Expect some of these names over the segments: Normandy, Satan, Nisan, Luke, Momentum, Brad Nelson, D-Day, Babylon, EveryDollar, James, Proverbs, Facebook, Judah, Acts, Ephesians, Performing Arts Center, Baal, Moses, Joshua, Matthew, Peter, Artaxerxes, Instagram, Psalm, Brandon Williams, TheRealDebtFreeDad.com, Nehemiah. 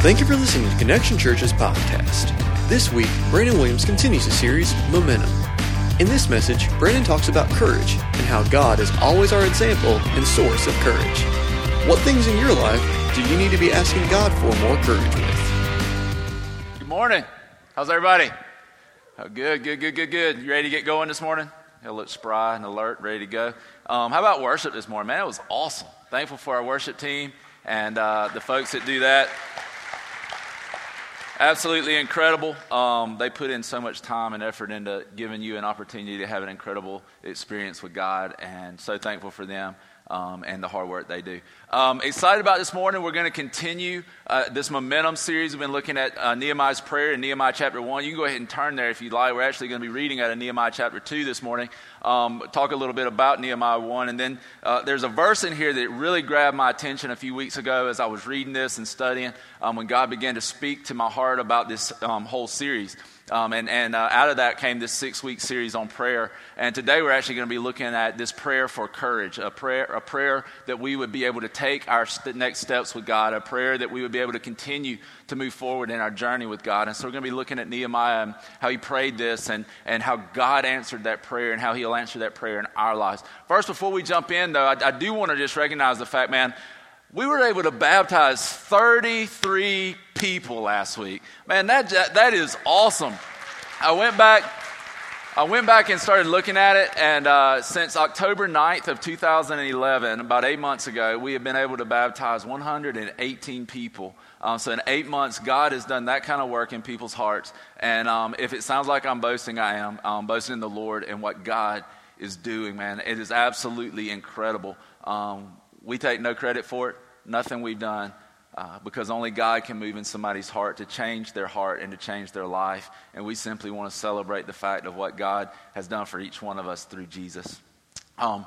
Thank you for listening to Connection Church's podcast. This week, Brandon Williams continues the series, Momentum. In this message, Brandon talks about courage and how God is always our example and source of courage. What things in your life do you need to be asking God for more courage with? Good morning. How's everybody? Oh, good. You ready to get going this morning? He'll look spry and alert, ready to go. How about worship this morning? Man, it was awesome. Thankful for our worship team and the folks that do that. Absolutely incredible. They put in so much time and effort into giving you an opportunity to have an incredible experience with God, and so thankful for them and the hard work they do. Excited about this morning. We're going to continue this Momentum series. We've been looking at Nehemiah's prayer in Nehemiah chapter 1. You can go ahead and turn there if you'd like. We're actually going to be reading out of Nehemiah chapter 2 this morning. Talk a little bit about Nehemiah 1. And then there's a verse in here that really grabbed my attention a few weeks ago as I was reading this and studying when God began to speak to my heart about this whole series. Out of that came this 6-week series on prayer. And today we're actually going to be looking at this prayer for courage, a prayer that we would be able to take our next steps with God, a prayer that we would be able to continue to move forward in our journey with God. And so we're going to be looking at Nehemiah and how he prayed this and how God answered that prayer and how he'll answer that prayer in our lives. First, before we jump in, though, I do want to just recognize the fact, man, we were able to baptize 33 people last week. Man, that is awesome. I went back and started looking at it, and since October 9th of 2011, about 8 months ago, we have been able to baptize 118 people. So in 8 months, God has done that kind of work in people's hearts. And if it sounds like I'm boasting, I am. I'm boasting in the Lord and what God is doing, man. It is absolutely incredible. We take no credit for it, nothing we've done, because only God can move in somebody's heart to change their heart and to change their life. And we simply want to celebrate the fact of what God has done for each one of us through Jesus. And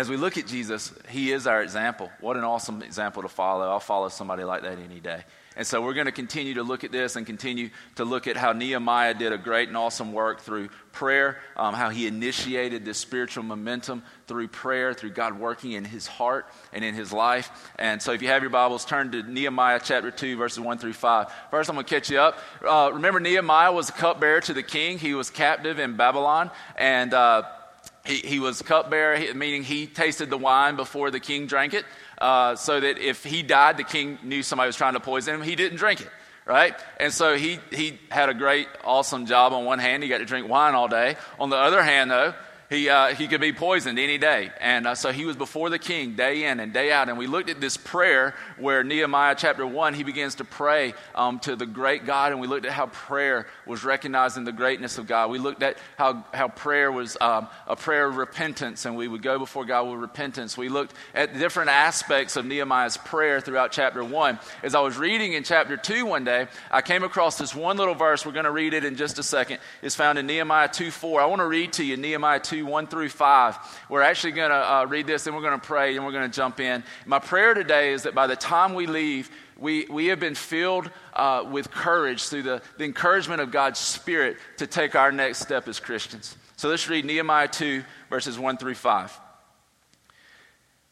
as we look at Jesus, he is our example. What an awesome example to follow. I'll follow somebody like that any day. And so we're going to continue to look at this and continue to look at how Nehemiah did a great and awesome work through prayer, how he initiated this spiritual momentum through prayer, through God working in his heart and in his life. And so if you have your Bibles, turn to Nehemiah chapter 2, verses 1 through 5. First, I'm going to catch you up. Remember, Nehemiah was a cupbearer to the king. He was captive in Babylon, and he was cupbearer, meaning he tasted the wine before the king drank it, so that if he died, the king knew somebody was trying to poison him. He didn't drink it, right? And so he had a great, awesome job. On one hand, he got to drink wine all day. On the other hand, though, he could be poisoned any day. And so he was before the king day in and day out. And we looked at this prayer where Nehemiah chapter 1, he begins to pray to the great God. And we looked at how prayer was recognizing the greatness of God. We looked at how prayer was a prayer of repentance. And we would go before God with repentance. We looked at different aspects of Nehemiah's prayer throughout chapter 1. As I was reading in chapter 2 one day, I came across this one little verse. We're going to read it in just a second. It's found in Nehemiah 2:4. I want to read to you Nehemiah 2:4. 1 through 5. We're actually going to read this, and we're going to pray, and we're going to jump in. My prayer today is that by the time we leave, we have been filled with courage through the encouragement of God's Spirit to take our next step as Christians. So let's read Nehemiah 2, verses 1 through 5.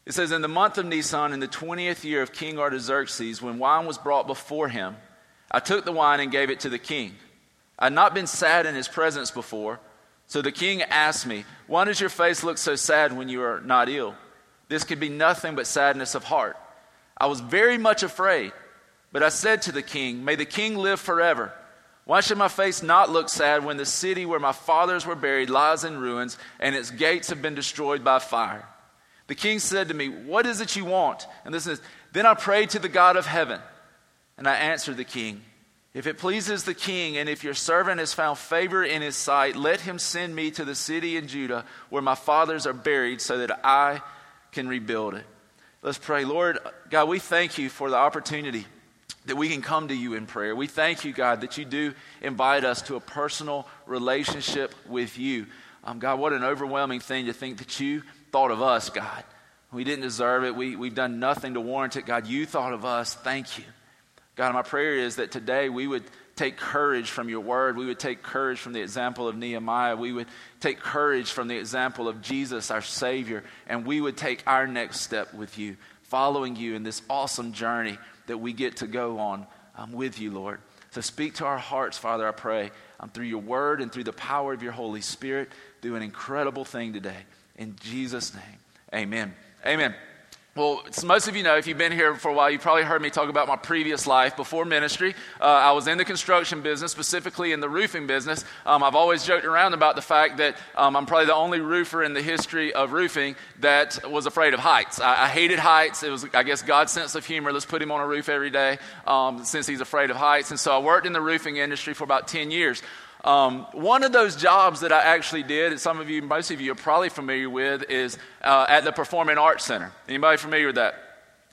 It says, "In the month of Nisan, in the 20th year of King Artaxerxes, when wine was brought before him, I took the wine and gave it to the king. I had not been sad in his presence before, so the king asked me, 'Why does your face look so sad when you are not ill? This could be nothing but sadness of heart.' I was very much afraid, but I said to the king, 'May the king live forever. Why should my face not look sad when the city where my fathers were buried lies in ruins and its gates have been destroyed by fire?' The king said to me, 'What is it you want?' And this is, then I prayed to the God of heaven, and I answered the king, 'If it pleases the king, and if your servant has found favor in his sight, let him send me to the city in Judah where my fathers are buried so that I can rebuild it.'" Let's pray. Lord, God, we thank you for the opportunity that we can come to you in prayer. We thank you, God, that you do invite us to a personal relationship with you. God, what an overwhelming thing to think that you thought of us, God. We didn't deserve it. We've done nothing to warrant it. God, you thought of us. Thank you. God, my prayer is that today we would take courage from your word. We would take courage from the example of Nehemiah. We would take courage from the example of Jesus, our Savior, and we would take our next step with you, following you in this awesome journey that we get to go on I'm with you, Lord. So speak to our hearts, Father, I pray, through your word and through the power of your Holy Spirit. Do an incredible thing today. In Jesus' name, amen. Amen. Well, as most of you know, if you've been here for a while, you probably heard me talk about my previous life before ministry. I was in the construction business, specifically in the roofing business. I've always joked around about the fact that I'm probably the only roofer in the history of roofing that was afraid of heights. I hated heights. It was, I guess, God's sense of humor. Let's put him on a roof every day since he's afraid of heights. And so I worked in the roofing industry for about 10 years. One of those jobs that I actually did, and some of you, most of you are probably familiar with, is at the Performing Arts Center. Anybody familiar with that?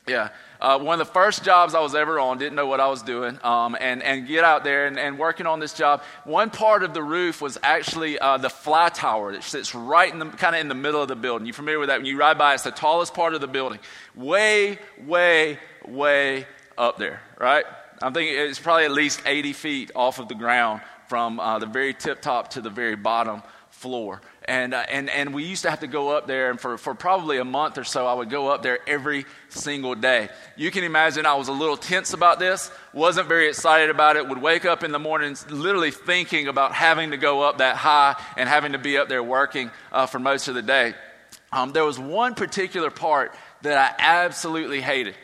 Yeah. One of the first jobs I was ever on, didn't know what I was doing, and get out there and working on this job. One part of the roof was actually the fly tower that sits right in the kind of in the middle of the building. You familiar with that? When you ride by, it's the tallest part of the building. Way, way, way up there, right? I'm thinking it's probably at least 80 feet off of the ground, from the very tip top to the very bottom floor. And we used to have to go up there, and for probably a month or so, I would go up there every single day. You can imagine I was a little tense about this, wasn't very excited about it, would wake up in the mornings literally thinking about having to go up that high and having to be up there working for most of the day. There was one particular part that I absolutely hated.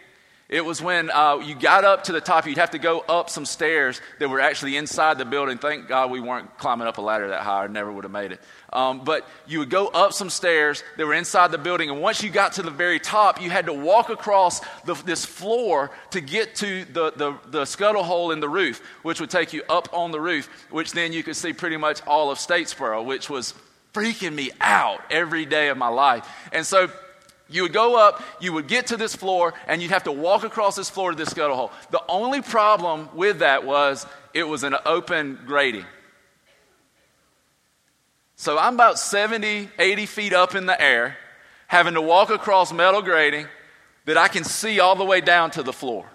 It was when you got up to the top, you'd have to go up some stairs that were actually inside the building. Thank God we weren't climbing up a ladder that high. I never would have made it. But you would go up some stairs that were inside the building, and once you got to the very top, you had to walk across this floor to get to the scuttle hole in the roof, which would take you up on the roof, which then you could see pretty much all of Statesboro, which was freaking me out every day of my life. And so you would go up, you would get to this floor, and you'd have to walk across this floor to this scuttle hole. The only problem with that was it was an open grating. So I'm about 70, 80 feet up in the air, having to walk across metal grating that I can see all the way down to the floor.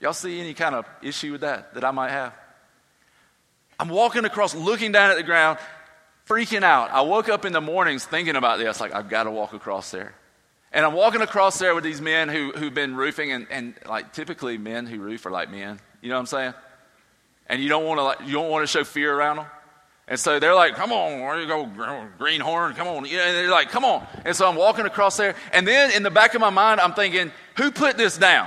Y'all see any kind of issue with that I might have? I'm walking across, looking down at the ground, freaking out. I woke up in the mornings thinking about this, like, I've got to walk across there. And I'm walking across there with these men who've been roofing, and like typically men who roof are like men, you know what I'm saying? And you don't want to show fear around them. And so they're like, come on, where you go, greenhorn, come on. Yeah, and they're like, come on. And so I'm walking across there, and then in the back of my mind, I'm thinking, who put this down?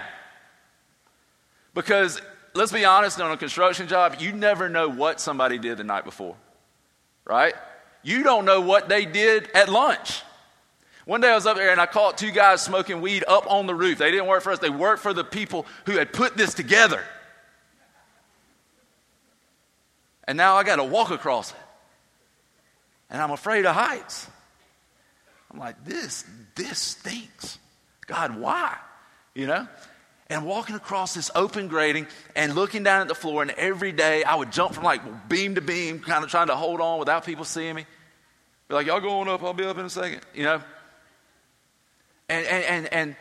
Because let's be honest, on a construction job, you never know what somebody did the night before, right? You don't know what they did at lunch. One day I was up there and I caught two guys smoking weed up on the roof. They didn't work for us. They worked for the people who had put this together. And now I got to walk across it. And I'm afraid of heights. I'm like, this stinks. God, why? You know? And walking across this open grating and looking down at the floor, and every day I would jump from like beam to beam, kind of trying to hold on without people seeing me. Be like, y'all going up, I'll be up in a second, you know? And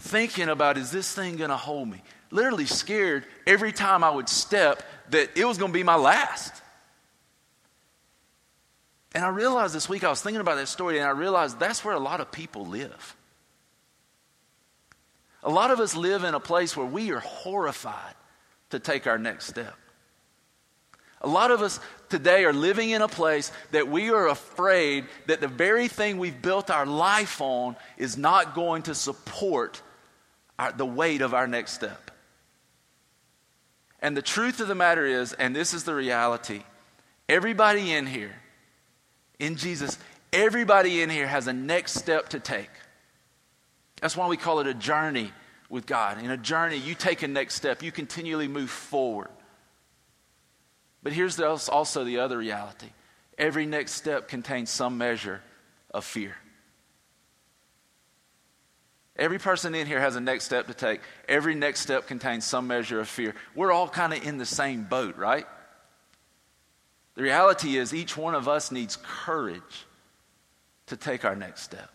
thinking about, is this thing gonna hold me? Literally scared every time I would step that it was gonna be my last. And I realized this week, I was thinking about that story, and I realized that's where a lot of people live. A lot of us live in a place where we are horrified to take our next step. A lot of us today are living in a place that we are afraid that the very thing we've built our life on is not going to support the weight of our next step. And the truth of the matter is, and this is the reality, everybody in here, in Jesus, everybody in here has a next step to take. That's why we call it a journey with God. In a journey, you take a next step. You continually move forward. But here's also the other reality. Every next step contains some measure of fear. Every person in here has a next step to take. Every next step contains some measure of fear. We're all kind of in the same boat, right? The reality is each one of us needs courage to take our next step.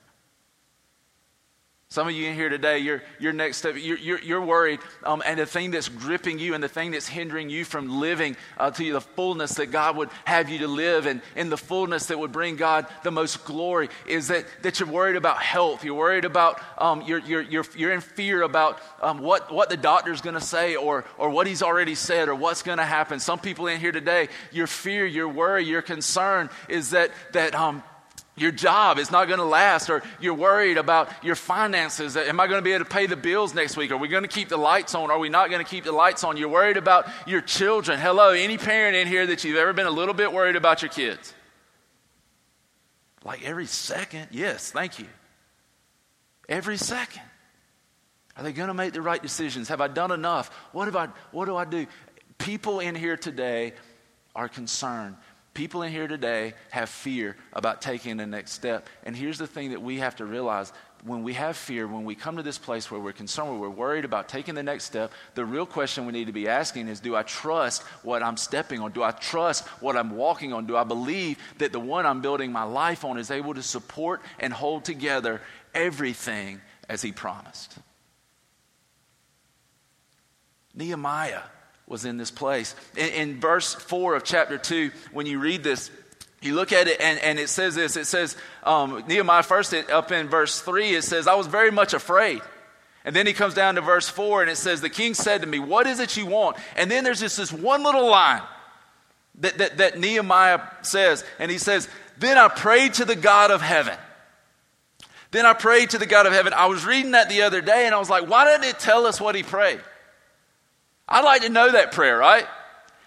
Some of you in here today, your next step, you're worried, and the thing that's gripping you and the thing that's hindering you from living to the fullness that God would have you to live, and in the fullness that would bring God the most glory, is that you're worried about health. You're worried about you're in fear about what the doctor's going to say, or what he's already said, or what's going to happen. Some people in here today, your fear, your worry, your concern is that your job is not going to last, or you're worried about your finances. Am I going to be able to pay the bills next week? Are we going to keep the lights on? Are we not going to keep the lights on? You're worried about your children. Hello, any parent in here that you've ever been a little bit worried about your kids? Like every second, yes, thank you. Every second. Are they going to make the right decisions? Have I done enough? What do I do? People in here today are concerned. People in here today have fear about taking the next step. And here's the thing that we have to realize. When we have fear, when we come to this place where we're concerned, where we're worried about taking the next step, the real question we need to be asking is, do I trust what I'm stepping on? Do I trust what I'm walking on? Do I believe that the one I'm building my life on is able to support and hold together everything as he promised? Nehemiah was in this place. In verse 4 of chapter 2, when you read this, you look at it and it says this. It says, Nehemiah first, up in verse 3, it says, I was very much afraid. And then he comes down to verse 4 and it says, the king said to me, what is it you want? And then there's just this one little line that Nehemiah says. And he says, then I prayed to the God of heaven. Then I prayed to the God of heaven. I was reading that the other day and I was like, why didn't it tell us what he prayed? I'd like to know that prayer, right?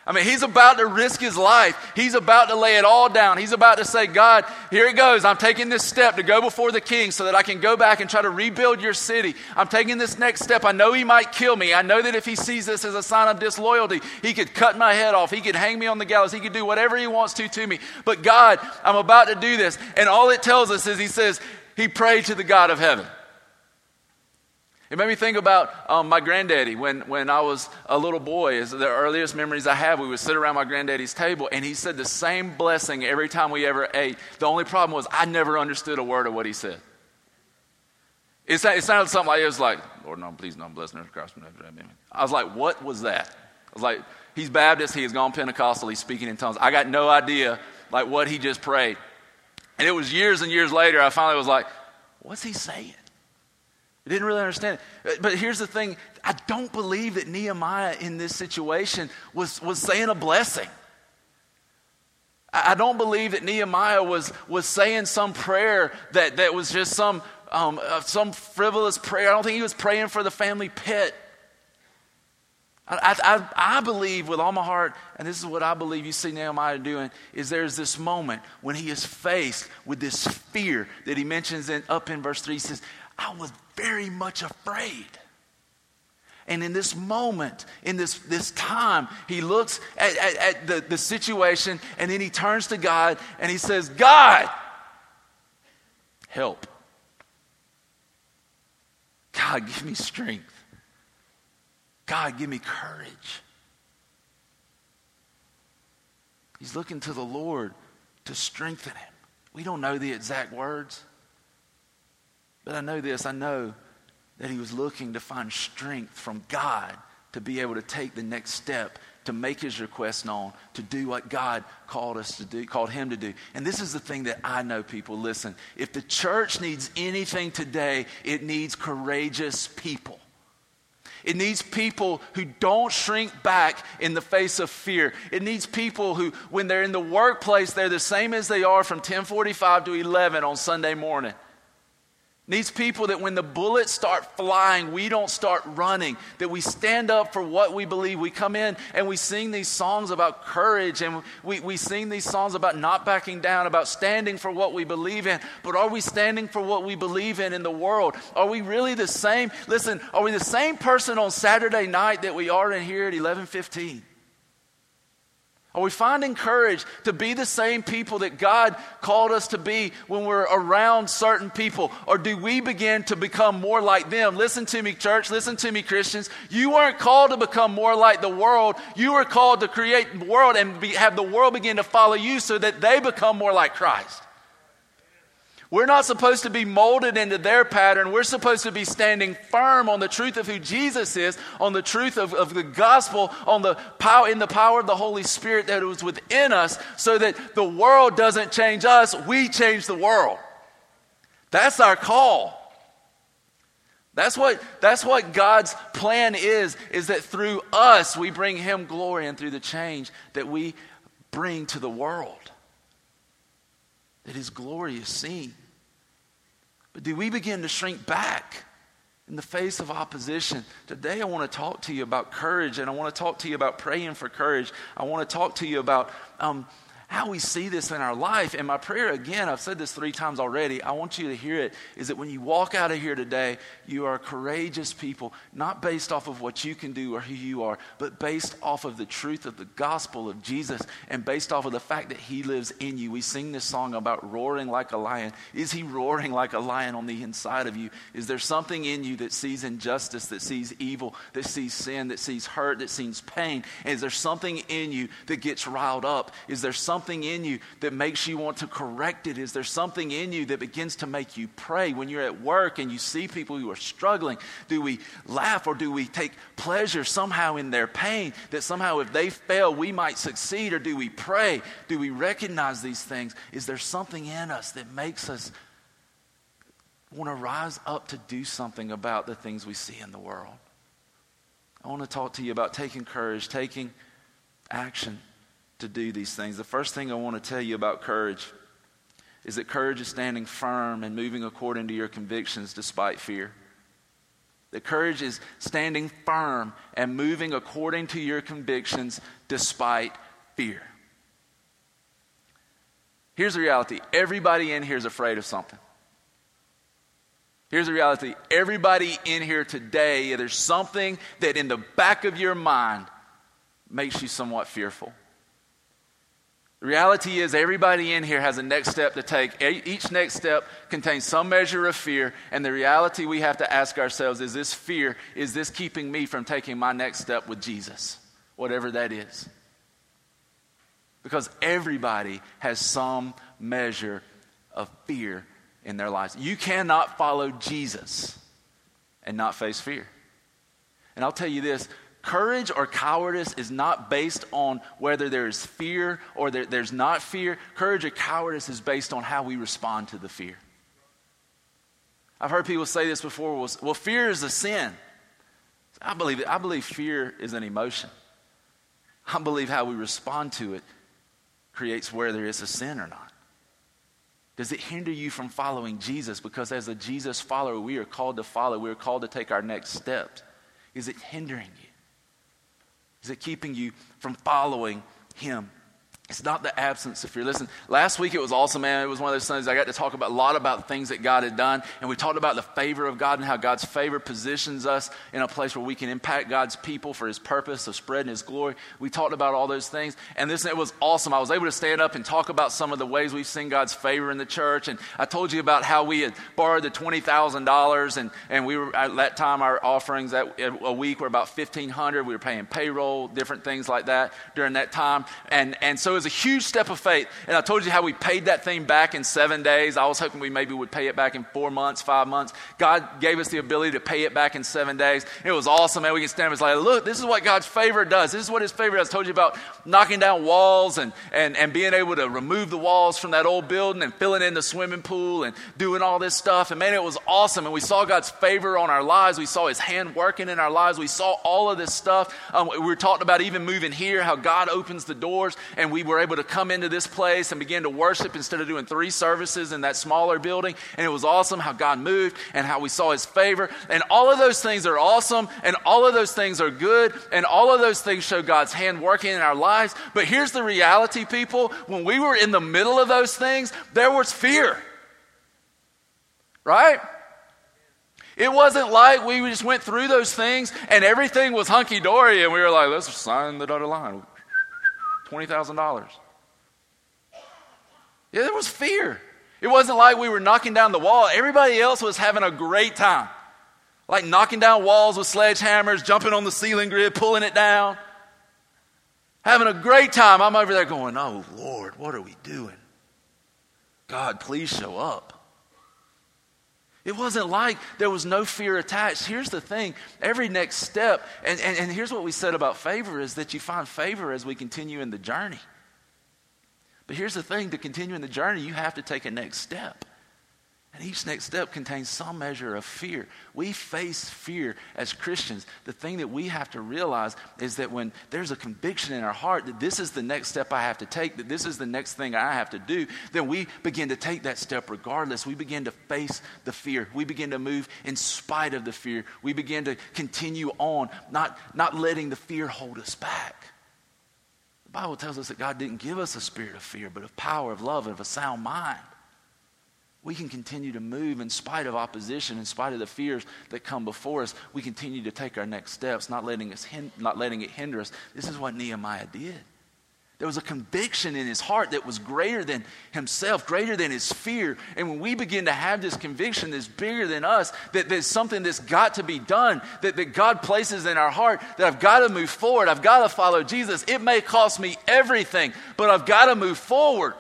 I mean, he's about to risk his life. He's about to lay it all down. He's about to say, God, here it goes. I'm taking this step to go before the king so that I can go back and try to rebuild your city. I'm taking this next step. I know he might kill me. I know that if he sees this as a sign of disloyalty, he could cut my head off. He could hang me on the gallows. He could do whatever he wants to me. But God, I'm about to do this. And all it tells us is he says, he prayed to the God of heaven. It made me think about my granddaddy when I was a little boy. Is the earliest memories I have, we would sit around my granddaddy's table and he said the same blessing every time we ever ate. The only problem was I never understood a word of what he said. It sounded something like, it was like, Lord, no, please don't bless Nurse Crossman. I was like, what was that? I was like, he's Baptist, he has gone Pentecostal, he's speaking in tongues. I got no idea like what he just prayed. And it was years and years later, I finally was like, what's he saying? I didn't really understand it. But here's the thing. I don't believe that Nehemiah in this situation was saying a blessing. I don't believe that Nehemiah was saying some prayer that was just some frivolous prayer. I don't think he was praying for the family pet. I believe with all my heart, and this is what I believe you see Nehemiah doing, is there's this moment when he is faced with this fear that he mentions up in verse 3. He says, I was very much afraid. And in this moment, in this time, he looks at the situation and then he turns to God and he says, God, help. God, give me strength. God, give me courage. He's looking to the Lord to strengthen him. We don't know the exact words. But I know this, I know that he was looking to find strength from God to be able to take the next step, to make his request known, to do what God called him to do. And this is the thing that I know, people. Listen, if the church needs anything today, it needs courageous people. It needs people who don't shrink back in the face of fear. It needs people who, when they're in the workplace, they're the same as they are from 10:45 to 11 on Sunday morning. Needs people that when the bullets start flying, we don't start running, that we stand up for what we believe. We come in and we sing these songs about courage, and we sing these songs about not backing down, about standing for what we believe in. But are we standing for what we believe in the world? Are we really the same? Listen, are we the same person on Saturday night that we are in here at 11:15? Are we finding courage to be the same people that God called us to be when we're around certain people? Or do we begin to become more like them? Listen to me, church. Listen to me, Christians. You weren't called to become more like the world. You were called to create the world and have the world begin to follow you so that they become more like Christ. We're not supposed to be molded into their pattern. We're supposed to be standing firm on the truth of who Jesus is, on the truth of the gospel, on the power, in the power of the Holy Spirit that was within us, so that the world doesn't change us, we change the world. That's our call. That's what God's plan is that through us we bring Him glory, and through the change that we bring to the world, that His glory is seen. But do we begin to shrink back in the face of opposition? Today I want to talk to you about courage, and I want to talk to you about praying for courage. I want to talk to you about how we see this in our life. And my prayer, again, I've said this 3 times already, I want you to hear it, is that when you walk out of here today, you are courageous people, not based off of what you can do or who you are, but based off of the truth of the gospel of Jesus, and based off of the fact that He lives in you. We sing this song about roaring like a lion. Is He roaring like a lion on the inside of you? Is there something in you that sees injustice, that sees evil, that sees sin, that sees hurt, that sees pain? And is there something in you that gets riled up? Is there something in you that makes you want to correct it? Is there something in you that begins to make you pray? When you're at work and you see people who are struggling, do we laugh, or do we take pleasure somehow in their pain, that somehow if they fail we might succeed? Or do we pray? Do we recognize these things? Is there something in us that makes us want to rise up to do something about the things we see in the world? I want to talk to you about taking courage, taking action to do these things. The first thing I want to tell you about courage is that courage is standing firm and moving according to your convictions despite fear. That courage is standing firm and moving according to your convictions despite fear. Here's the reality. Everybody in here is afraid of something. Here's the reality. Everybody in here today, there's something that in the back of your mind makes you somewhat fearful. The reality is everybody in here has a next step to take. Each next step contains some measure of fear, and the reality we have to ask ourselves is, this fear, is this keeping me from taking my next step with Jesus? Whatever that is. Because everybody has some measure of fear in their lives. You cannot follow Jesus and not face fear. And I'll tell you this, courage or cowardice is not based on whether there is fear or there's not fear. Courage or cowardice is based on how we respond to the fear. I've heard people say this before. Well, fear is a sin. I believe it. I believe fear is an emotion. I believe how we respond to it creates whether it's a sin or not. Does it hinder you from following Jesus? Because as a Jesus follower, we are called to follow. We are called to take our next steps. Is it hindering you? Is it keeping you from following Him? It's not the absence of fear. Listen, last week it was awesome, man. It was one of those Sundays I got to talk about a lot about things that God had done. And we talked about the favor of God and how God's favor positions us in a place where we can impact God's people for His purpose of spreading His glory. We talked about all those things. And this, it was awesome. I was able to stand up and talk about some of the ways we've seen God's favor in the church. And I told you about how we had borrowed the $20,000. And we were, at that time, our offerings a week were about $1,500. We were paying payroll, different things like that during that time. And so it was a huge step of faith. And I told you how we paid that thing back in 7 days. I was hoping we maybe would pay it back in 4 months, 5 months. God gave us the ability to pay it back in 7 days. It was awesome, man. We can stand up and say, look, this is what God's favor does. This is what His favor does. I told you about knocking down walls and being able to remove the walls from that old building and filling in the swimming pool and doing all this stuff. And man, it was awesome. And we saw God's favor on our lives. We saw His hand working in our lives. We saw all of this stuff. We were talking about even moving here, how God opens the doors. And we were able to come into this place and begin to worship instead of doing 3 services in that smaller building. And it was awesome how God moved and how we saw His favor. And all of those things are awesome. And all of those things are good. And all of those things show God's hand working in our lives. But here's the reality, people. When we were in the middle of those things, there was fear. Right? It wasn't like we just went through those things and everything was hunky-dory. And we were like, let's sign the dotted line. $20,000. Yeah, there was fear. It wasn't like we were knocking down the wall. Everybody else was having a great time. Like knocking down walls with sledgehammers, jumping on the ceiling grid, pulling it down. Having a great time. I'm over there going, oh Lord, what are we doing? God, please show up. It wasn't like there was no fear attached. Here's the thing, every next step, and here's what we said about favor, is that you find favor as we continue in the journey. But here's the thing, to continue in the journey, you have to take a next step. And each next step contains some measure of fear. We face fear as Christians. The thing that we have to realize is that when there's a conviction in our heart that this is the next step I have to take, that this is the next thing I have to do, then we begin to take that step regardless. We begin to face the fear. We begin to move in spite of the fear. We begin to continue on, not letting the fear hold us back. The Bible tells us that God didn't give us a spirit of fear, but of power, of love, and of a sound mind. We can continue to move in spite of opposition, in spite of the fears that come before us. We continue to take our next steps, not letting it hinder us. This is what Nehemiah did. There was a conviction in his heart that was greater than himself, greater than his fear. And when we begin to have this conviction that's bigger than us, that there's something that's got to be done, that God places in our heart, that I've got to move forward, I've got to follow Jesus. It may cost me everything, but I've got to move forward.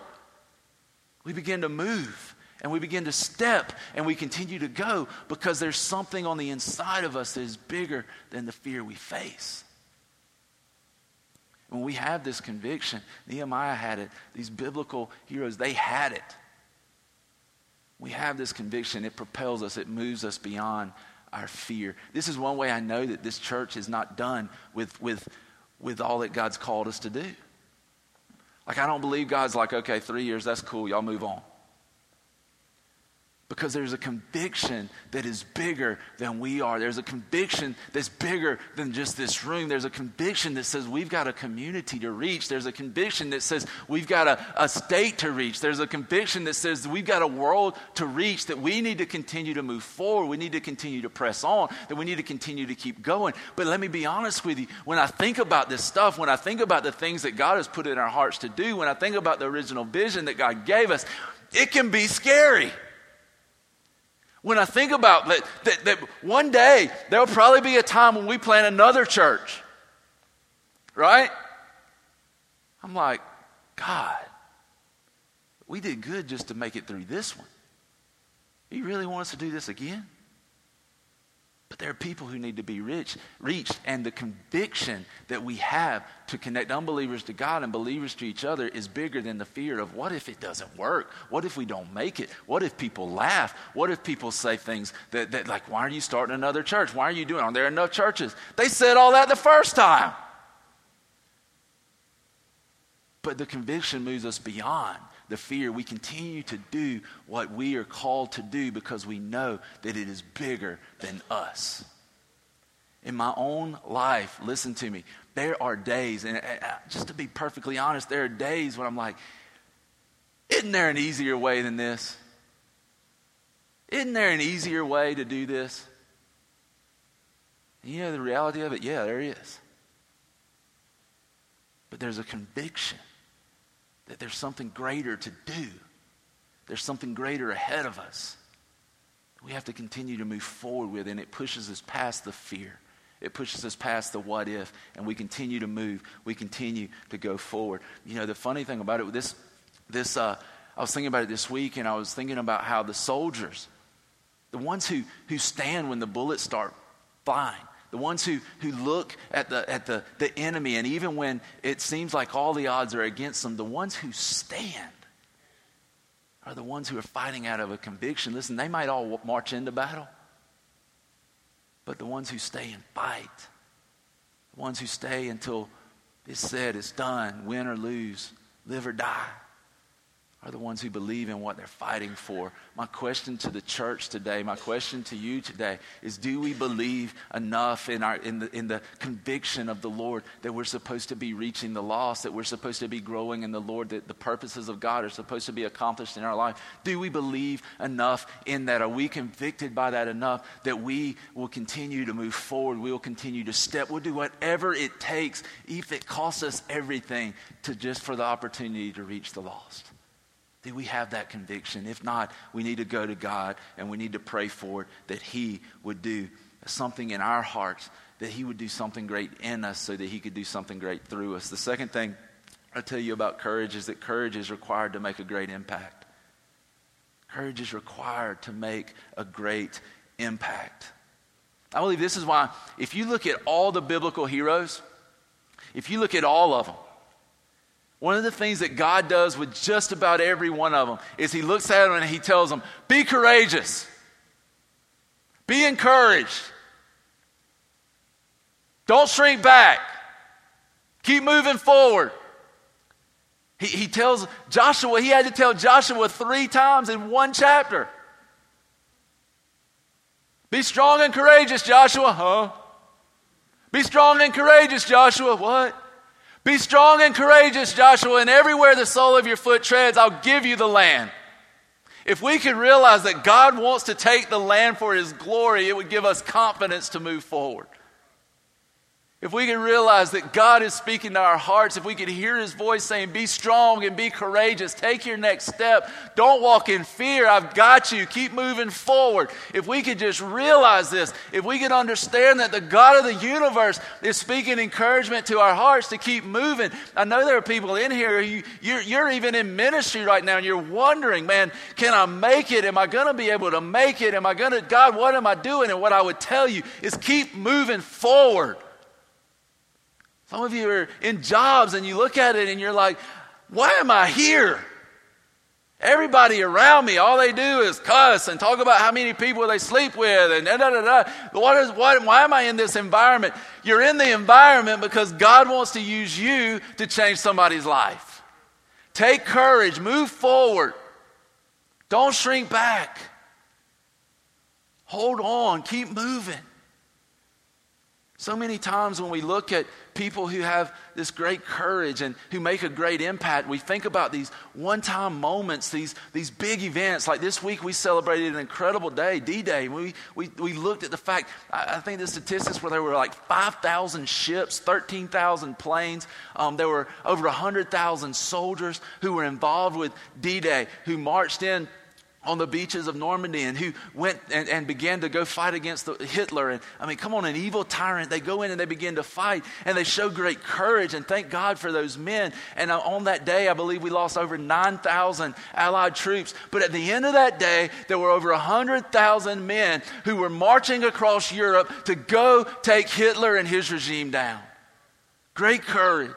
We begin to move. And we begin to step and we continue to go because there's something on the inside of us that is bigger than the fear we face. When we have this conviction, Nehemiah had it. These biblical heroes, they had it. We have this conviction. It propels us. It moves us beyond our fear. This is one way I know that this church is not done with all that God's called us to do. Like, I don't believe God's like, okay, 3 years, that's cool. Y'all move on. Because there's a conviction that is bigger than we are. There's a conviction that's bigger than just this room. There's a conviction that says we've got a community to reach. There's a conviction that says we've got a state to reach. There's a conviction that says we've got a world to reach, that we need to continue to move forward. We need to continue to press on, that we need to continue to keep going. But let me be honest with you. When I think about this stuff, when I think about the things that God has put in our hearts to do, when I think about the original vision that God gave us, it can be scary. When I think about that one day, there'll probably be a time when we plant another church, right? I'm like, God, we did good just to make it through this one. You really want us to do this again? But there are people who need to be reached, and the conviction that we have to connect unbelievers to God and believers to each other is bigger than the fear of what if it doesn't work? What if we don't make it? What if people laugh? What if people say things that like, why are you starting another church? Why are you doing it? Aren't there enough churches? They said all that the first time. But the conviction moves us beyond the fear. We continue to do what we are called to do because we know that it is bigger than us. In my own life, listen to me, there are days, and just to be perfectly honest, there are days when I'm like, isn't there an easier way than this? Isn't there an easier way to do this? And you know the reality of it? Yeah, there is. But there's a conviction that there's something greater to do. There's something greater ahead of us. We have to continue to move forward with, and it pushes us past the fear. It pushes us past the what if, and we continue to move. We continue to go forward. You know, the funny thing about it, I was thinking about it this week, and I was thinking about how the soldiers, the ones who stand when the bullets start flying, the ones who look at the enemy, and even when it seems like all the odds are against them, the ones who stand are the ones who are fighting out of a conviction. Listen, they might all march into battle, but the ones who stay and fight, the ones who stay until it's said, it's done, win or lose, live or die, are the ones who believe in what they're fighting for. My question to the church today, my question to you today is, do we believe enough in the conviction of the Lord that we're supposed to be reaching the lost, that we're supposed to be growing in the Lord, that the purposes of God are supposed to be accomplished in our life? Do we believe enough in that? Are we convicted by that enough that we will continue to move forward, we will continue to step, we'll do whatever it takes, if it costs us everything, to just for the opportunity to reach the lost? Do we have that conviction? If not, we need to go to God and we need to pray for it, that he would do something in our hearts, that he would do something great in us so that he could do something great through us. The second thing I'll tell you about courage is that courage is required to make a great impact. Courage is required to make a great impact. I believe this is why, if you look at all the biblical heroes, if you look at all of them, one of the things that God does with just about every one of them is he looks at them and he tells them, be courageous. Be encouraged. Don't shrink back. Keep moving forward. He tells Joshua, he had to tell Joshua 3 times in 1 chapter. Be strong and courageous, Joshua. Huh? Be strong and courageous, Joshua. What? Be strong and courageous, Joshua, and everywhere the sole of your foot treads, I'll give you the land. If we could realize that God wants to take the land for his glory, it would give us confidence to move forward. If we could realize that God is speaking to our hearts, if we could hear his voice saying, be strong and be courageous, take your next step, don't walk in fear, I've got you, keep moving forward. If we could just realize this, if we could understand that the God of the universe is speaking encouragement to our hearts to keep moving. I know there are people in here, you're even in ministry right now and you're wondering, man, can I make it? Am I going to be able to make it? God, what am I doing? And what I would tell you is keep moving forward. Some of you are in jobs and you look at it and you're like, why am I here? Everybody around me, all they do is cuss and talk about how many people they sleep with and da-da-da-da. Why am I in this environment? You're in the environment because God wants to use you to change somebody's life. Take courage. Move forward. Don't shrink back. Hold on. Keep moving. So many times when we look at people who have this great courage and who make a great impact, we think about these one-time moments, these big events. Like this week we celebrated an incredible day, D-Day. We looked at the fact, I think the statistics were there were like 5,000 ships, 13,000 planes. There were over 100,000 soldiers who were involved with D-Day, who marched in on the beaches of Normandy and who went and began to go fight against Hitler. And I mean, come on, an evil tyrant. They go in and they begin to fight and they show great courage, and thank God for those men. And on that day, I believe we lost over 9,000 Allied troops. But at the end of that day, there were over 100,000 men who were marching across Europe to go take Hitler and his regime down. Great courage.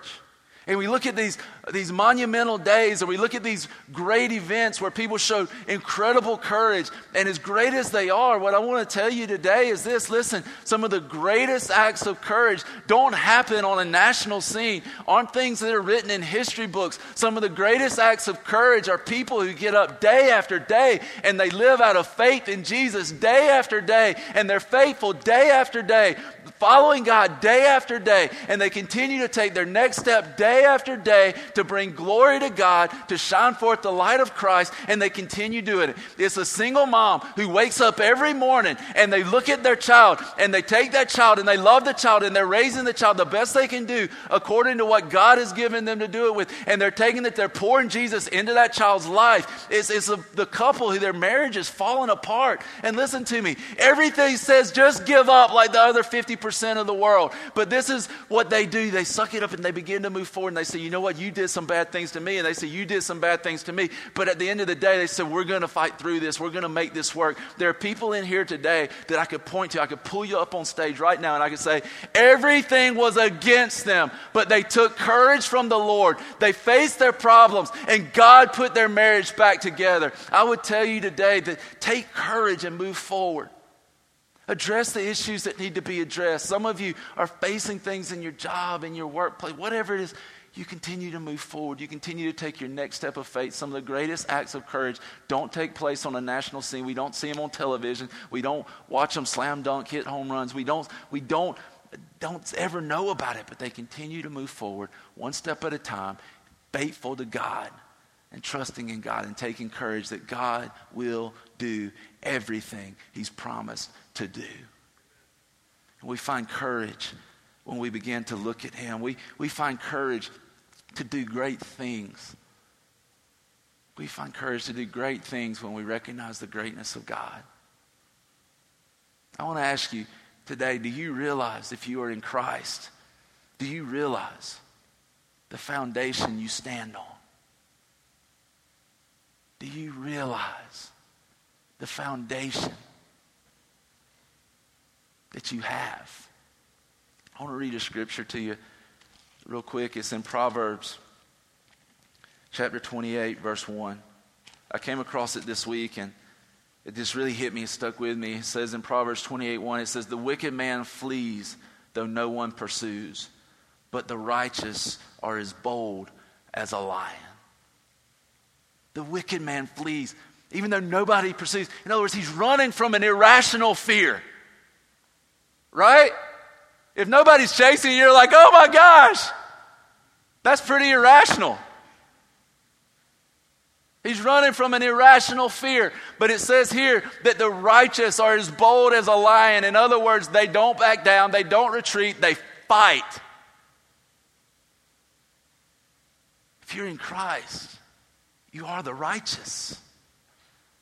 And we look at these monumental days, and we look at these great events where people show incredible courage. And as great as they are, what I want to tell you today is this. Listen, some of the greatest acts of courage don't happen on a national scene, aren't things that are written in history books. Some of the greatest acts of courage are people who get up day after day, and they live out of faith in Jesus day after day, and they're faithful day after day, following God day after day, and they continue to take their next step day after day to bring glory to God, to shine forth the light of Christ, and they continue doing it. It's a single mom who wakes up every morning and they look at their child and they take that child and they love the child and they're raising the child the best they can do according to what God has given them to do it with, and they're taking it, they're pouring Jesus into that child's life. It's the couple who their marriage is falling apart. And listen to me, everything says just give up like the other 50% of the world. But this is what they do. They suck it up and they begin to move forward, and they say, you know what, you did some bad things to me, and they say, you did some bad things to me. But at the end of the day, they said, we're going to fight through this. We're going to make this work. There are people in here today that I could point to. I could pull you up on stage right now and I could say, everything was against them, but they took courage from the Lord. They faced their problems and God put their marriage back together. I would tell you today that take courage and move forward. Address the issues that need to be addressed. Some of you are facing things in your job, in your workplace, whatever it is. You continue to move forward. You continue to take your next step of faith. Some of the greatest acts of courage don't take place on a national scene. We don't see them on television. We don't watch them slam dunk, hit home runs. We don't ever know about it, but they continue to move forward one step at a time, faithful to God and trusting in God and taking courage that God will do everything he's promised to do. And we find courage when we begin to look at him. We find courage to do great things. We find courage to do great things when we recognize the greatness of God. I want to ask you today, do you realize if you are in Christ, do you realize the foundation you stand on? Do you realize the foundation that you have. I want to read a scripture to you real quick. It's in Proverbs chapter 28, verse 1. I came across it this week, and it just really hit me. It stuck with me. It says in Proverbs 28:1, it says, "The wicked man flees, though no one pursues, but the righteous are as bold as a lion." The wicked man flees, even though nobody pursues. In other words, he's running from an irrational fear, right? If nobody's chasing you, you're like, oh my gosh, that's pretty irrational. He's running from an irrational fear. But it says here that the righteous are as bold as a lion. In other words, they don't back down. They don't retreat. They fight. If you're in Christ, you are the righteous.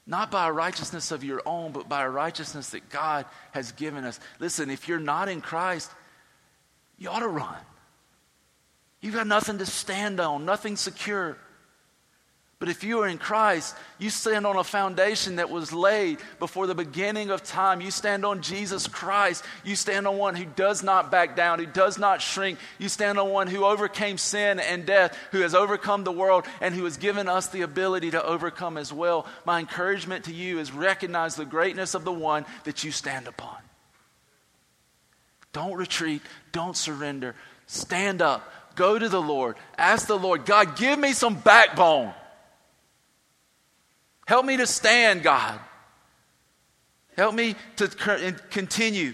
Not by a righteousness of your own, but by a righteousness that God has given us. Listen, if you're not in Christ, you ought to run. You've got nothing to stand on, nothing secure. But if you are in Christ, you stand on a foundation that was laid before the beginning of time. You stand on Jesus Christ. You stand on one who does not back down, who does not shrink. You stand on one who overcame sin and death, who has overcome the world, and who has given us the ability to overcome as well. My encouragement to you is recognize the greatness of the one that you stand upon. Don't retreat. Don't surrender. Stand up. Go to the Lord. Ask the Lord, God, give me some backbone. Help me to stand, God. Help me to continue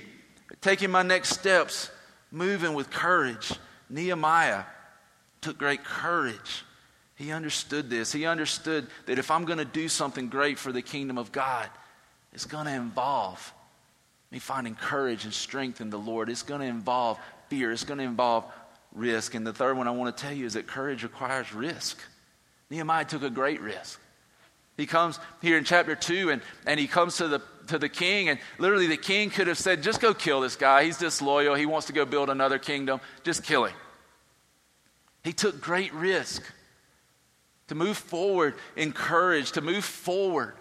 taking my next steps, moving with courage. Nehemiah took great courage. He understood this. He understood that if I'm going to do something great for the kingdom of God, it's going to involve me finding courage and strength in the Lord. It's going to involve fear. It's going to involve risk. And the third one I want to tell you is that courage requires risk. Nehemiah took a great risk. He comes here in chapter 2 and he comes to the king, and literally the king could have said, just go kill this guy. He's disloyal. He wants to go build another kingdom. Just kill him. He took great risk to move forward in courage, to move forward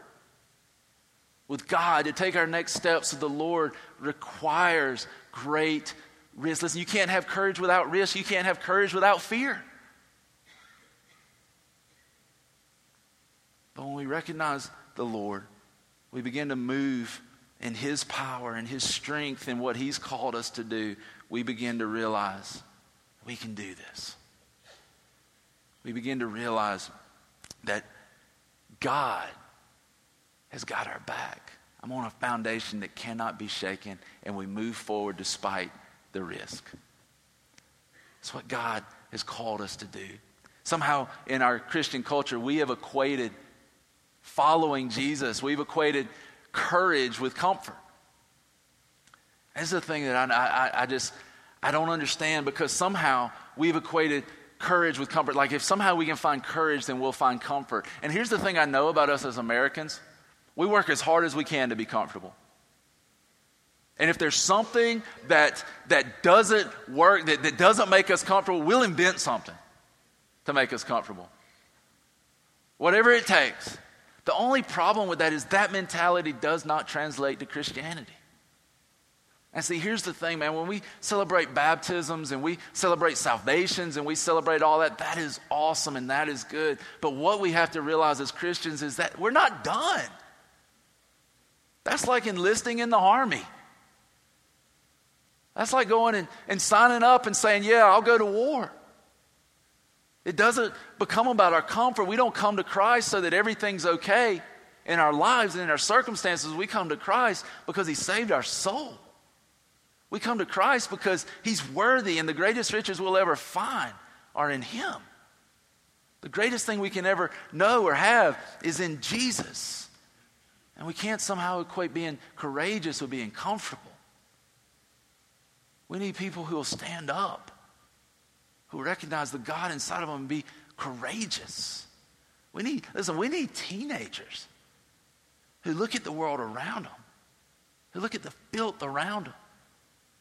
with God, to take our next steps with the Lord requires great risk. Listen, you can't have courage without risk. You can't have courage without fear. But when we recognize the Lord, we begin to move in His power and His strength and what He's called us to do. We begin to realize we can do this. We begin to realize that God has got our back. I'm on a foundation that cannot be shaken, and we move forward despite the risk. That's what God has called us to do. Somehow in our Christian culture, we have equated following Jesus, we've equated courage with comfort. That's the thing that I don't understand, because somehow we've equated courage with comfort. Like if somehow we can find courage, then we'll find comfort. And here's the thing I know about us as Americans. We work as hard as we can to be comfortable. And if there's something that doesn't work, that doesn't make us comfortable, we'll invent something to make us comfortable. Whatever it takes. The only problem with that is that mentality does not translate to Christianity. And see, here's the thing, man. When we celebrate baptisms and we celebrate salvations and we celebrate all that is awesome and that is good. But what we have to realize as Christians is that we're not done. That's like enlisting in the army. That's like going and signing up and saying, yeah, I'll go to war. It doesn't become about our comfort. We don't come to Christ so that everything's okay in our lives and in our circumstances. We come to Christ because He saved our soul. We come to Christ because He's worthy, and the greatest riches we'll ever find are in Him. The greatest thing we can ever know or have is in Jesus. And we can't somehow equate being courageous with being comfortable. We need people who will stand up, who recognize the God inside of them and be courageous. We need teenagers who look at the world around them, who look at the filth around them,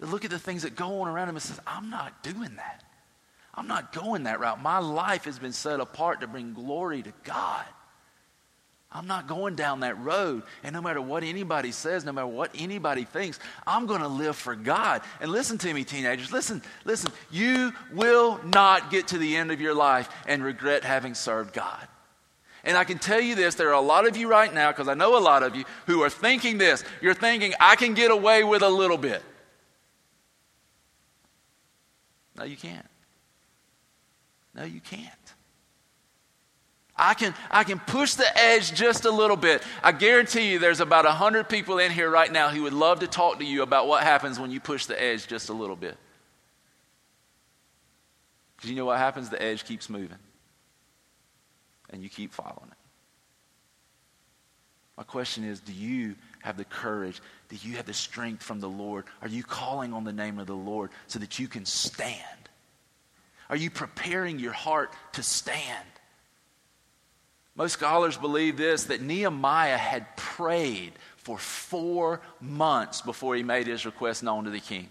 who look at the things that go on around them and says, I'm not doing that. I'm not going that route. My life has been set apart to bring glory to God. I'm not going down that road. And no matter what anybody says, no matter what anybody thinks, I'm going to live for God. And listen to me, teenagers. Listen. You will not get to the end of your life and regret having served God. And I can tell you this, there are a lot of you right now, because I know a lot of you, who are thinking this. You're thinking, I can get away with a little bit. No, you can't. No, you can't. I can push the edge just a little bit. I guarantee you there's about 100 people in here right now who would love to talk to you about what happens when you push the edge just a little bit. Because you know what happens? The edge keeps moving. And you keep following it. My question is, do you have the courage? Do you have the strength from the Lord? Are you calling on the name of the Lord so that you can stand? Are you preparing your heart to stand? Most scholars believe this, that Nehemiah had prayed for 4 months before he made his request known to the king.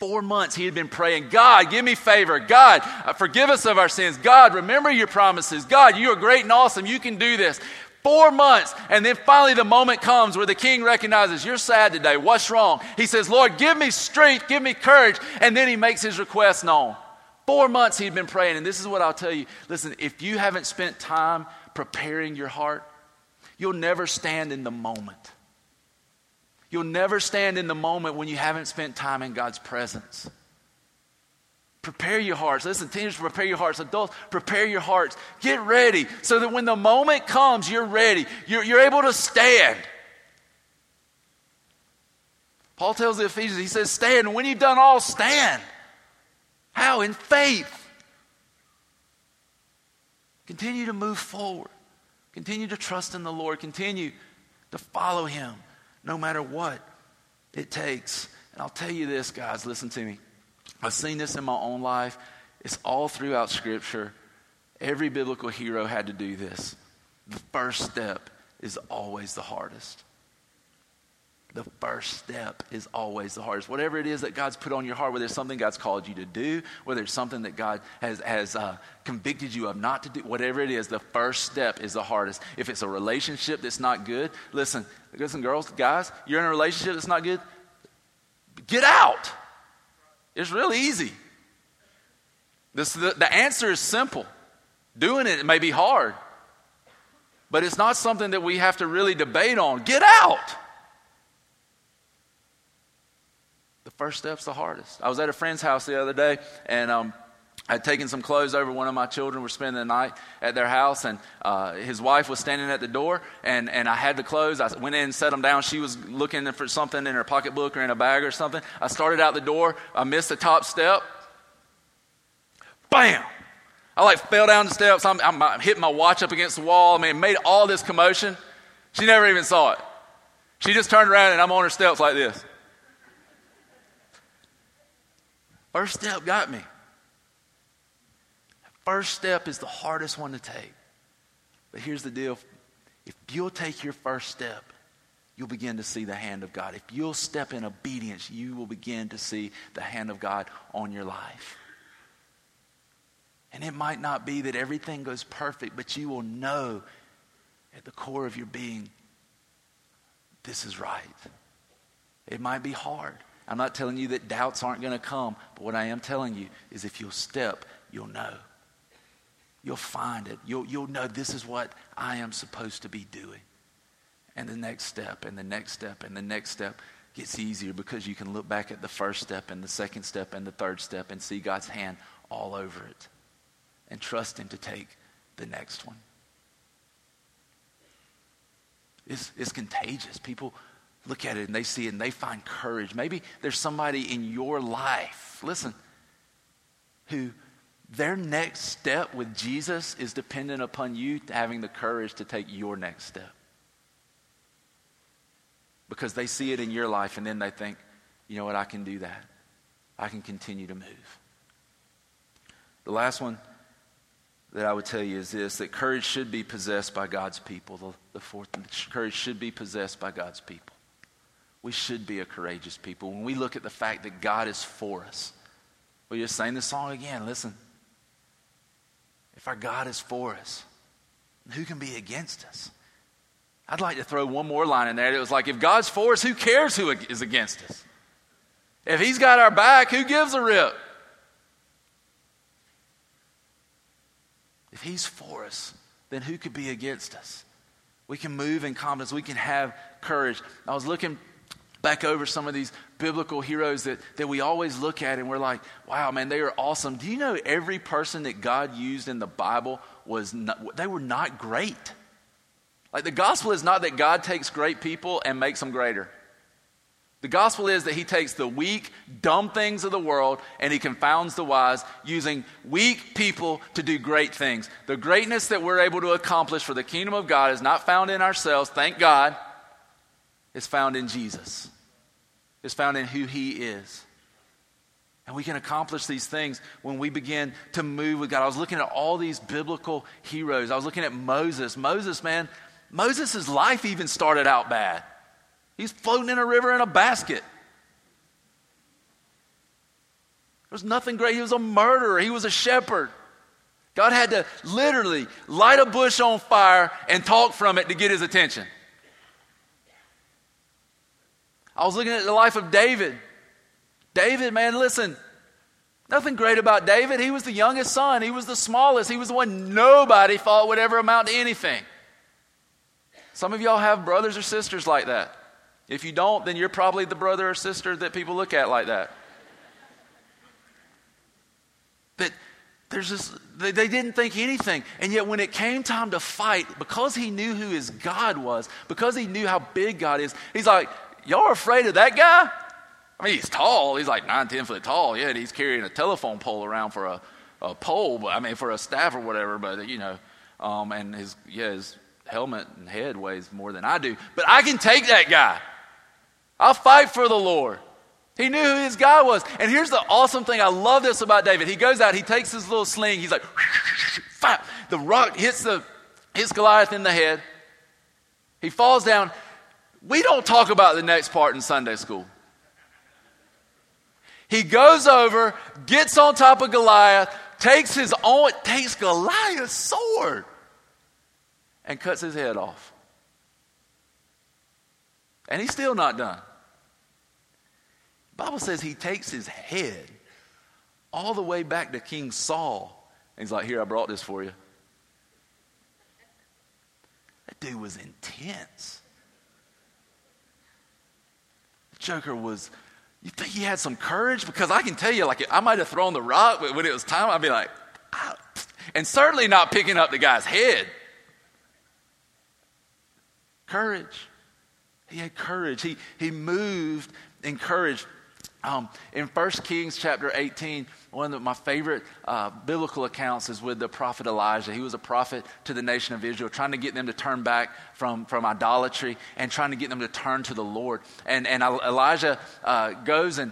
4 months he had been praying, God, give me favor. God, forgive us of our sins. God, remember your promises. God, you are great and awesome. You can do this. 4 months, and then finally the moment comes where the king recognizes, you're sad today. What's wrong? He says, Lord, give me strength, give me courage, and then he makes his request known. 4 months he'd been praying, and this is what I'll tell you. Listen, if you haven't spent time preparing your heart, you'll never stand in the moment. You'll never stand in the moment when you haven't spent time in God's presence. Prepare your hearts. Listen, teenagers, prepare your hearts. Adults, prepare your hearts. Get ready so that when the moment comes, you're ready. You're able to stand. Paul tells the Ephesians, he says, stand. When you've done all, stand. How? In faith. Continue to move forward. Continue to trust in the Lord. Continue to follow Him no matter what it takes. And I'll tell you this, guys, listen to me. I've seen this in my own life. It's all throughout Scripture. Every biblical hero had to do this. The first step is always the hardest. The first step is always the hardest. Whatever it is that God's put on your heart, whether it's something God's called you to do, whether it's something that God has convicted you of not to do, whatever it is, the first step is the hardest. If it's a relationship that's not good, listen, girls, guys, you're in a relationship that's not good, get out. It's real easy. The answer is simple. Doing it may be hard, but it's not something that we have to really debate on. Get out. The first step's the hardest. I was at a friend's house the other day, and I'd taken some clothes over. One of my children were spending the night at their house, and his wife was standing at the door, and I had the clothes. I went in and set them down. She was looking for something in her pocketbook or in a bag or something. I started out the door. I missed the top step. Bam! I fell down the steps. I hit my watch up against the wall. I mean, it made all this commotion. She never even saw it. She just turned around, and I'm on her steps like this. First step got me. First step is the hardest one to take. But here's the deal. If you'll take your first step, you'll begin to see the hand of God. If you'll step in obedience, you will begin to see the hand of God on your life. And it might not be that everything goes perfect, but you will know at the core of your being, this is right. It might be hard. I'm not telling you that doubts aren't going to come, but what I am telling you is if you'll step, you'll know. You'll find it. You'll know this is what I am supposed to be doing. And the next step, and the next step, and the next step gets easier because you can look back at the first step, and the second step, and the third step, and see God's hand all over it. And trust Him to take the next one. It's contagious. People look at it and they see it and they find courage. Maybe there's somebody in your life, listen, who their next step with Jesus is dependent upon you having the courage to take your next step. Because they see it in your life and then they think, you know what, I can do that. I can continue to move. The last one that I would tell you is this, that courage should be possessed by God's people. The fourth, courage should be possessed by God's people. We should be a courageous people. When we look at the fact that God is for us, we just sang this song again. Listen, if our God is for us, Who can be against us? I'd like to throw one more line in there. It was like, if God's for us, who cares who is against us? If he's got our back, who gives a rip? If he's for us, then who could be against us? We can move in confidence. We can have courage. I was looking back over some of these biblical heroes that we always look at and we're like, wow, man, they are awesome. Do you know every person that God used in the Bible they were not great? Like, the gospel is not that God takes great people and makes them greater. The gospel is that he takes the weak, dumb things of the world and he confounds the wise, using weak people to do great things. The greatness that we're able to accomplish for the kingdom of God is not found in ourselves, thank God. It's found in Jesus. It's found in who he is. And we can accomplish these things when we begin to move with God. I was looking at all these biblical heroes. I was looking at Moses. Moses' life even started out bad. He's floating in a river in a basket. There was nothing great. He was a murderer. He was a shepherd. God had to literally light a bush on fire and talk from it to get his attention. I was looking at the life of David. David, man, listen, nothing great about David. He was the youngest son. He was the smallest. He was the one nobody thought would ever amount to anything. Some of y'all have brothers or sisters like that. If you don't, then you're probably the brother or sister that people look at like that. That there's this, they didn't think anything. And yet when it came time to fight, because he knew who his God was, because he knew how big God is, he's like, y'all are afraid of that guy? I mean, he's tall. He's like 9-10 foot tall. Yeah, and he's carrying a telephone pole around for a pole, but I mean, for a staff or whatever, but you know, and his helmet and head weighs more than I do. But I can take that guy. I'll fight for the Lord. He knew who his guy was. And here's the awesome thing. I love this about David. He goes out, he takes his little sling. He's like, Fap! The rock hits Goliath in the head. He falls down. We don't talk about the next part in Sunday school. He goes over, gets on top of Goliath, takes Goliath's sword and cuts his head off. And he's still not done. The Bible says he takes his head all the way back to King Saul. And he's like, here, I brought this for you. That dude was intense. Joker was, you think he had some courage? Because I can tell you, like, I might have thrown the rock, but when it was time, I'd be like, ah. And certainly not picking up the guy's head. Courage. He had courage. He moved in courage. In 1 Kings chapter 18, one of my favorite biblical accounts is with the prophet Elijah. He was a prophet to the nation of Israel, trying to get them to turn back from idolatry and trying to get them to turn to the Lord. And Elijah goes and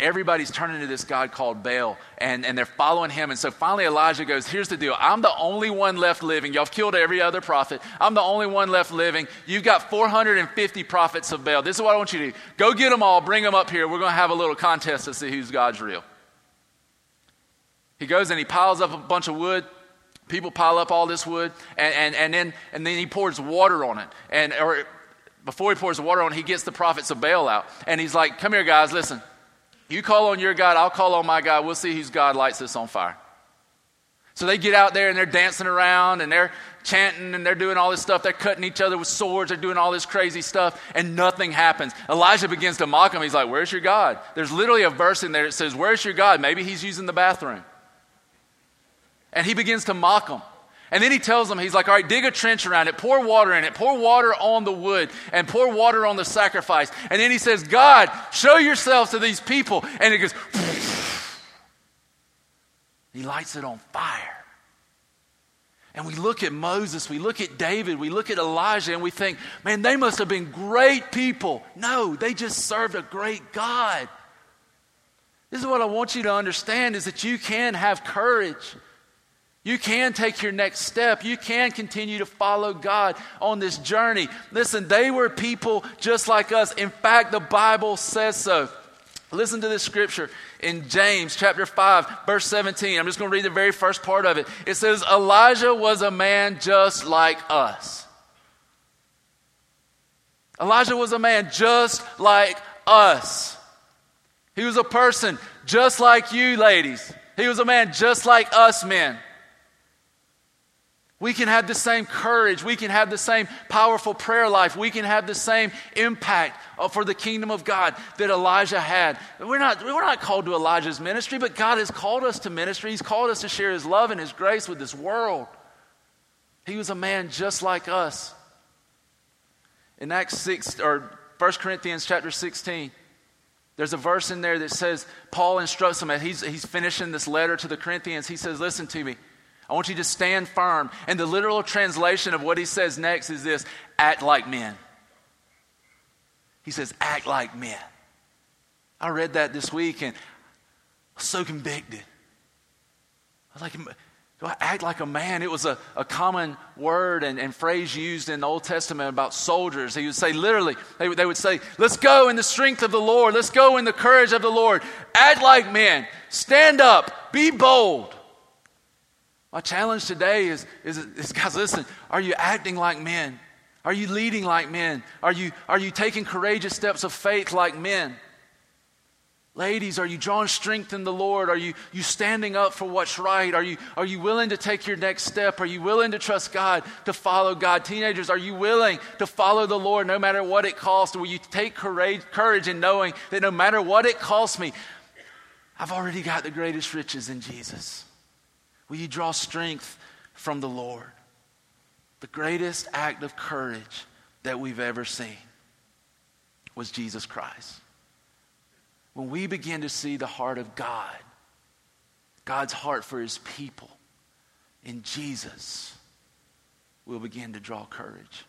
everybody's turning to this god called Baal, and they're following him. And so finally Elijah goes, here's the deal. I'm the only one left living. Y'all killed every other prophet. I'm the only one left living. You've got 450 prophets of Baal. This is what I want you to do. Go get them all. Bring them up here. We're going to have a little contest to see whose God's real. He goes and he piles up a bunch of wood. People pile up all this wood, and then he pours water on it. Or before he pours the water on it, he gets the prophets of Baal out, and he's like, "Come here, guys, listen. You call on your God, I'll call on my God. We'll see whose God lights this on fire." So they get out there and they're dancing around and they're chanting and they're doing all this stuff. They're cutting each other with swords. They're doing all this crazy stuff and nothing happens. Elijah begins to mock him. He's like, where's your God? There's literally a verse in there that says, where's your God? Maybe he's using the bathroom. And he begins to mock him. And then he tells them, he's like, all right, dig a trench around it. Pour water in it. Pour water on the wood and pour water on the sacrifice. And then he says, God, show yourself to these people. And it goes... He lights it on fire. And we look at Moses, we look at David, we look at Elijah, and we think, man, they must have been great people. No, they just served a great God. This is what I want you to understand, is that you can have courage. You can take your next step. You can continue to follow God on this journey. Listen, they were people just like us. In fact, the Bible says so. Listen to this scripture in James chapter 5, verse 17. I'm just going to read the very first part of it. It says, Elijah was a man just like us. Elijah was a man just like us. He was a person just like you, ladies. He was a man just like us, men. We can have the same courage. We can have the same powerful prayer life. We can have the same impact for the kingdom of God that Elijah had. We're not called to Elijah's ministry, but God has called us to ministry. He's called us to share His love and His grace with this world. He was a man just like us. In Acts 6 or 1 Corinthians chapter 16, there's a verse in there that says, Paul instructs him, and he's finishing this letter to the Corinthians. He says, listen to me. I want you to stand firm. And the literal translation of what he says next is this, act like men. He says, act like men. I read that this week and I was so convicted. I was like, do I act like a man? It was a common word and phrase used in the Old Testament about soldiers. He would say literally, they would say, let's go in the strength of the Lord. Let's go in the courage of the Lord. Act like men. Stand up. Be bold. My challenge today is guys, listen, are you acting like men? Are you leading like men? Are you taking courageous steps of faith like men? Ladies, are you drawing strength in the Lord? Are you standing up for what's right? Are you willing to take your next step? Are you willing to trust God, to follow God? Teenagers, are you willing to follow the Lord no matter what it costs? Will you take courage in knowing that no matter what it costs me, I've already got the greatest riches in Jesus? Will you draw strength from the Lord? The greatest act of courage that we've ever seen was Jesus Christ. When we begin to see the heart of God, God's heart for His people in Jesus, we'll begin to draw courage.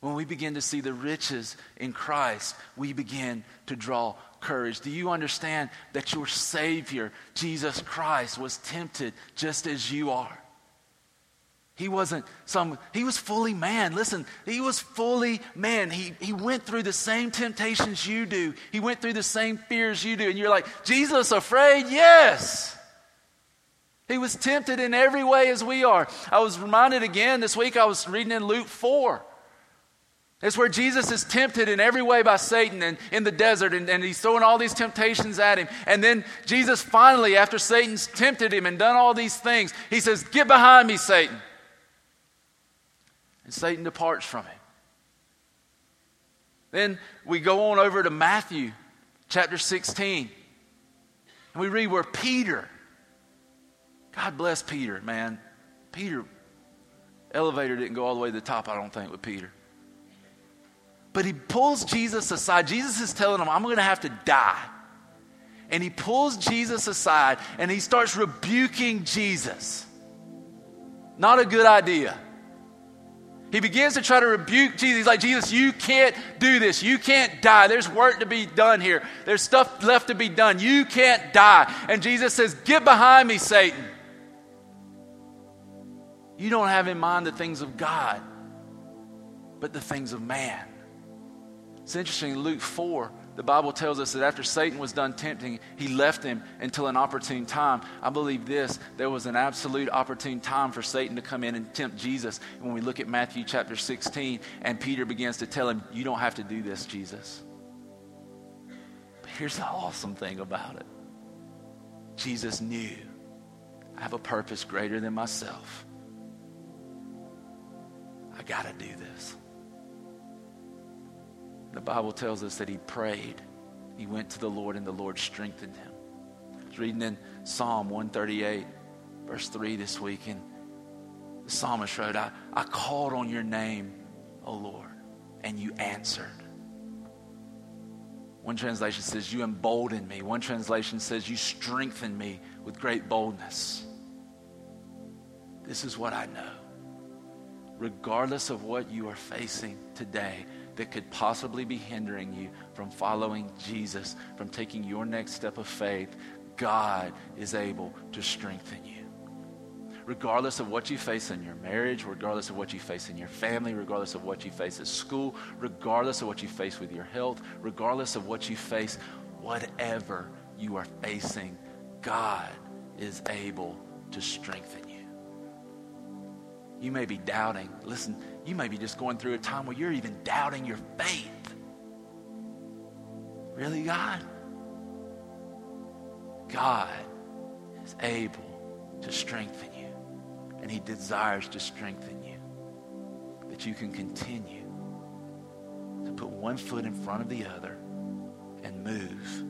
When we begin to see the riches in Christ, we begin to draw courage. Do you understand that your Savior, Jesus Christ, was tempted just as you are? He was fully man. Listen, He was fully man. He went through the same temptations you do. He went through the same fears you do. And you're like, Jesus, afraid? Yes. He was tempted in every way as we are. I was reminded again this week, I was reading in Luke 4. It's where Jesus is tempted in every way by Satan and in the desert, and he's throwing all these temptations at him. And then Jesus finally, after Satan's tempted him and done all these things, he says, get behind me, Satan. And Satan departs from him. Then we go on over to Matthew chapter 16. And we read where Peter, God bless Peter, man. Peter, elevator didn't go all the way to the top, I don't think, with Peter. But he pulls Jesus aside. Jesus is telling him, I'm going to have to die. And he pulls Jesus aside and he starts rebuking Jesus. Not a good idea. He begins to try to rebuke Jesus. He's like, Jesus, you can't do this. You can't die. There's work to be done here. There's stuff left to be done. You can't die. And Jesus says, get behind me, Satan. You don't have in mind the things of God, but the things of man. It's interesting, in Luke 4, the Bible tells us that after Satan was done tempting, he left him until an opportune time. I believe this, there was an absolute opportune time for Satan to come in and tempt Jesus. And when we look at Matthew chapter 16, and Peter begins to tell him, you don't have to do this, Jesus. But here's the awesome thing about it. Jesus knew, I have a purpose greater than myself. I got to do this. The Bible tells us that he prayed. He went to the Lord and the Lord strengthened him. I was reading in Psalm 138, verse 3 this week, and the psalmist wrote, I called on your name, O Lord, and you answered. One translation says, you emboldened me. One translation says, you strengthened me with great boldness. This is what I know. Regardless of what you are facing today, that could possibly be hindering you from following Jesus, from taking your next step of faith, God is able to strengthen you. Regardless of what you face in your marriage, regardless of what you face in your family, regardless of what you face at school, regardless of what you face with your health, regardless of what you face, whatever you are facing, God is able to strengthen you. You may be doubting. Listen, you may be just going through a time where you're even doubting your faith. Really, God? God is able to strengthen you, and He desires to strengthen you, that you can continue to put one foot in front of the other and move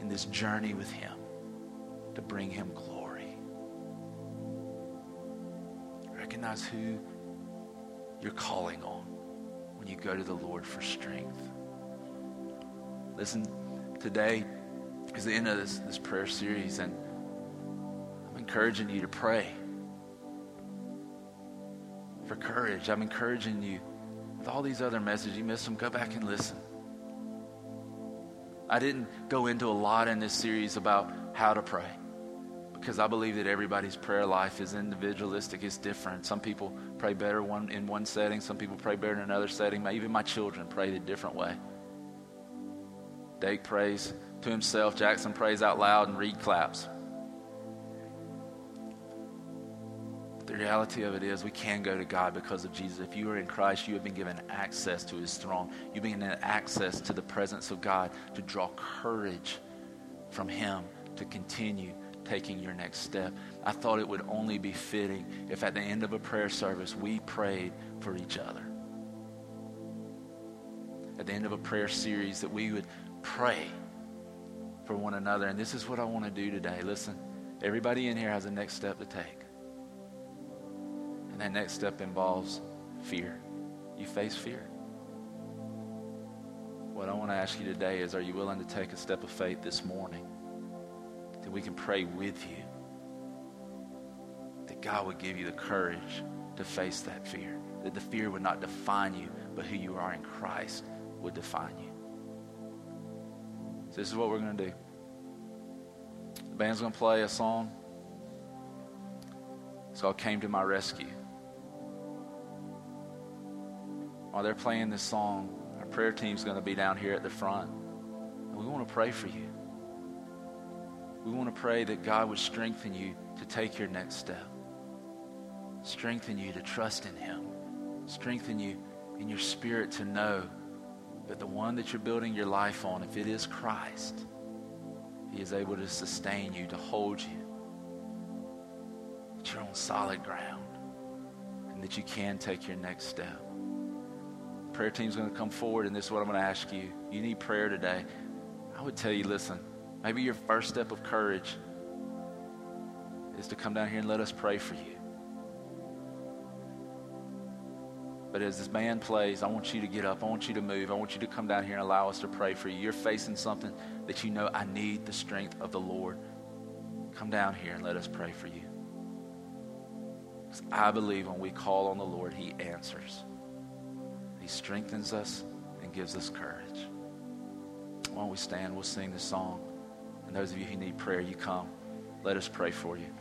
in this journey with Him to bring Him glory. Recognize who you're calling on when you go to the Lord for strength. Listen, today is the end of this prayer series, and I'm encouraging you to pray for courage. I'm encouraging you with all these other messages. You missed them, go back and listen. I didn't go into a lot in this series about how to pray, because I believe that everybody's prayer life is individualistic, it's different. Some people pray better in one setting, some people pray better in another setting. Even my children prayed a different way. Dake prays to himself. Jackson prays out loud, and Reed claps. But the reality of it is we can go to God because of Jesus. If you are in Christ, you have been given access to His throne. You've been given access to the presence of God to draw courage from Him to continue taking your next step. I thought it would only be fitting if at the end of a prayer service we prayed for each other. At the end of a prayer series that we would pray for one another. And this is what I want to do today. Listen, everybody in here has a next step to take. And that next step involves fear. You face fear. What I want to ask you today is, are you willing to take a step of faith this morning that we can pray with you, that God would give you the courage to face that fear, that the fear would not define you, but who you are in Christ would define you? So this is what we're going to do. The band's going to play a song. It's called "Came to My Rescue." While they're playing this song, our prayer team's going to be down here at the front. And we want to pray for you. We want to pray that God would strengthen you to take your next step. Strengthen you to trust in Him. Strengthen you in your spirit to know that the one that you're building your life on, if it is Christ, He is able to sustain you, to hold you, that you're on solid ground, and that you can take your next step. The prayer team's going to come forward, and this is what I'm going to ask you. You need prayer today. I would tell you, listen, maybe your first step of courage is to come down here and let us pray for you. But as this band plays, I want you to get up. I want you to move. I want you to come down here and allow us to pray for you. You're facing something that you know, I need the strength of the Lord. Come down here and let us pray for you. Because I believe when we call on the Lord, He answers. He strengthens us and gives us courage. Why don't we stand? We'll sing this song. And those of you who need prayer, you come. Let us pray for you.